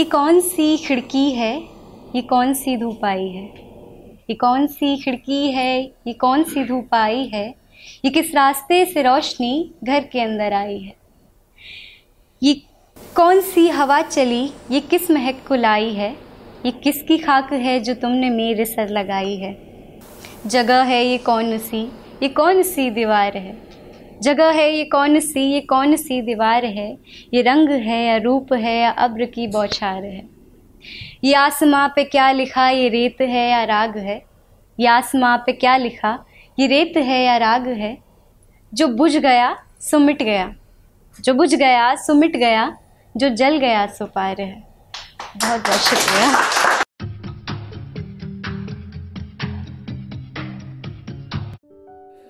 ये कौन सी खिड़की है, ये कौन सी धूप आई है, ये कौन सी खिड़की है, ये कौन सी धूप आई है, ये किस रास्ते से रोशनी घर के अंदर आई है, ये कौन सी हवा चली, ये किस महक को लाई है, ये किसकी खाक है जो तुमने मेरे सर लगाई है। जगह है ये कौन सी, ये कौन सी दीवार है, जगह है ये कौन सी, ये कौन सी दीवार है, ये रंग है या रूप है या अब्र की बौछार है, ये आसमां पे क्या लिखा, ये रेत है या राग है, ये आसमां पे क्या लिखा, ये रेत है या राग है। जो बुझ गया सो मिट गया, जो बुझ गया सो मिट गया, जो जल गया सो पार है। बहुत बहुत शुक्रिया।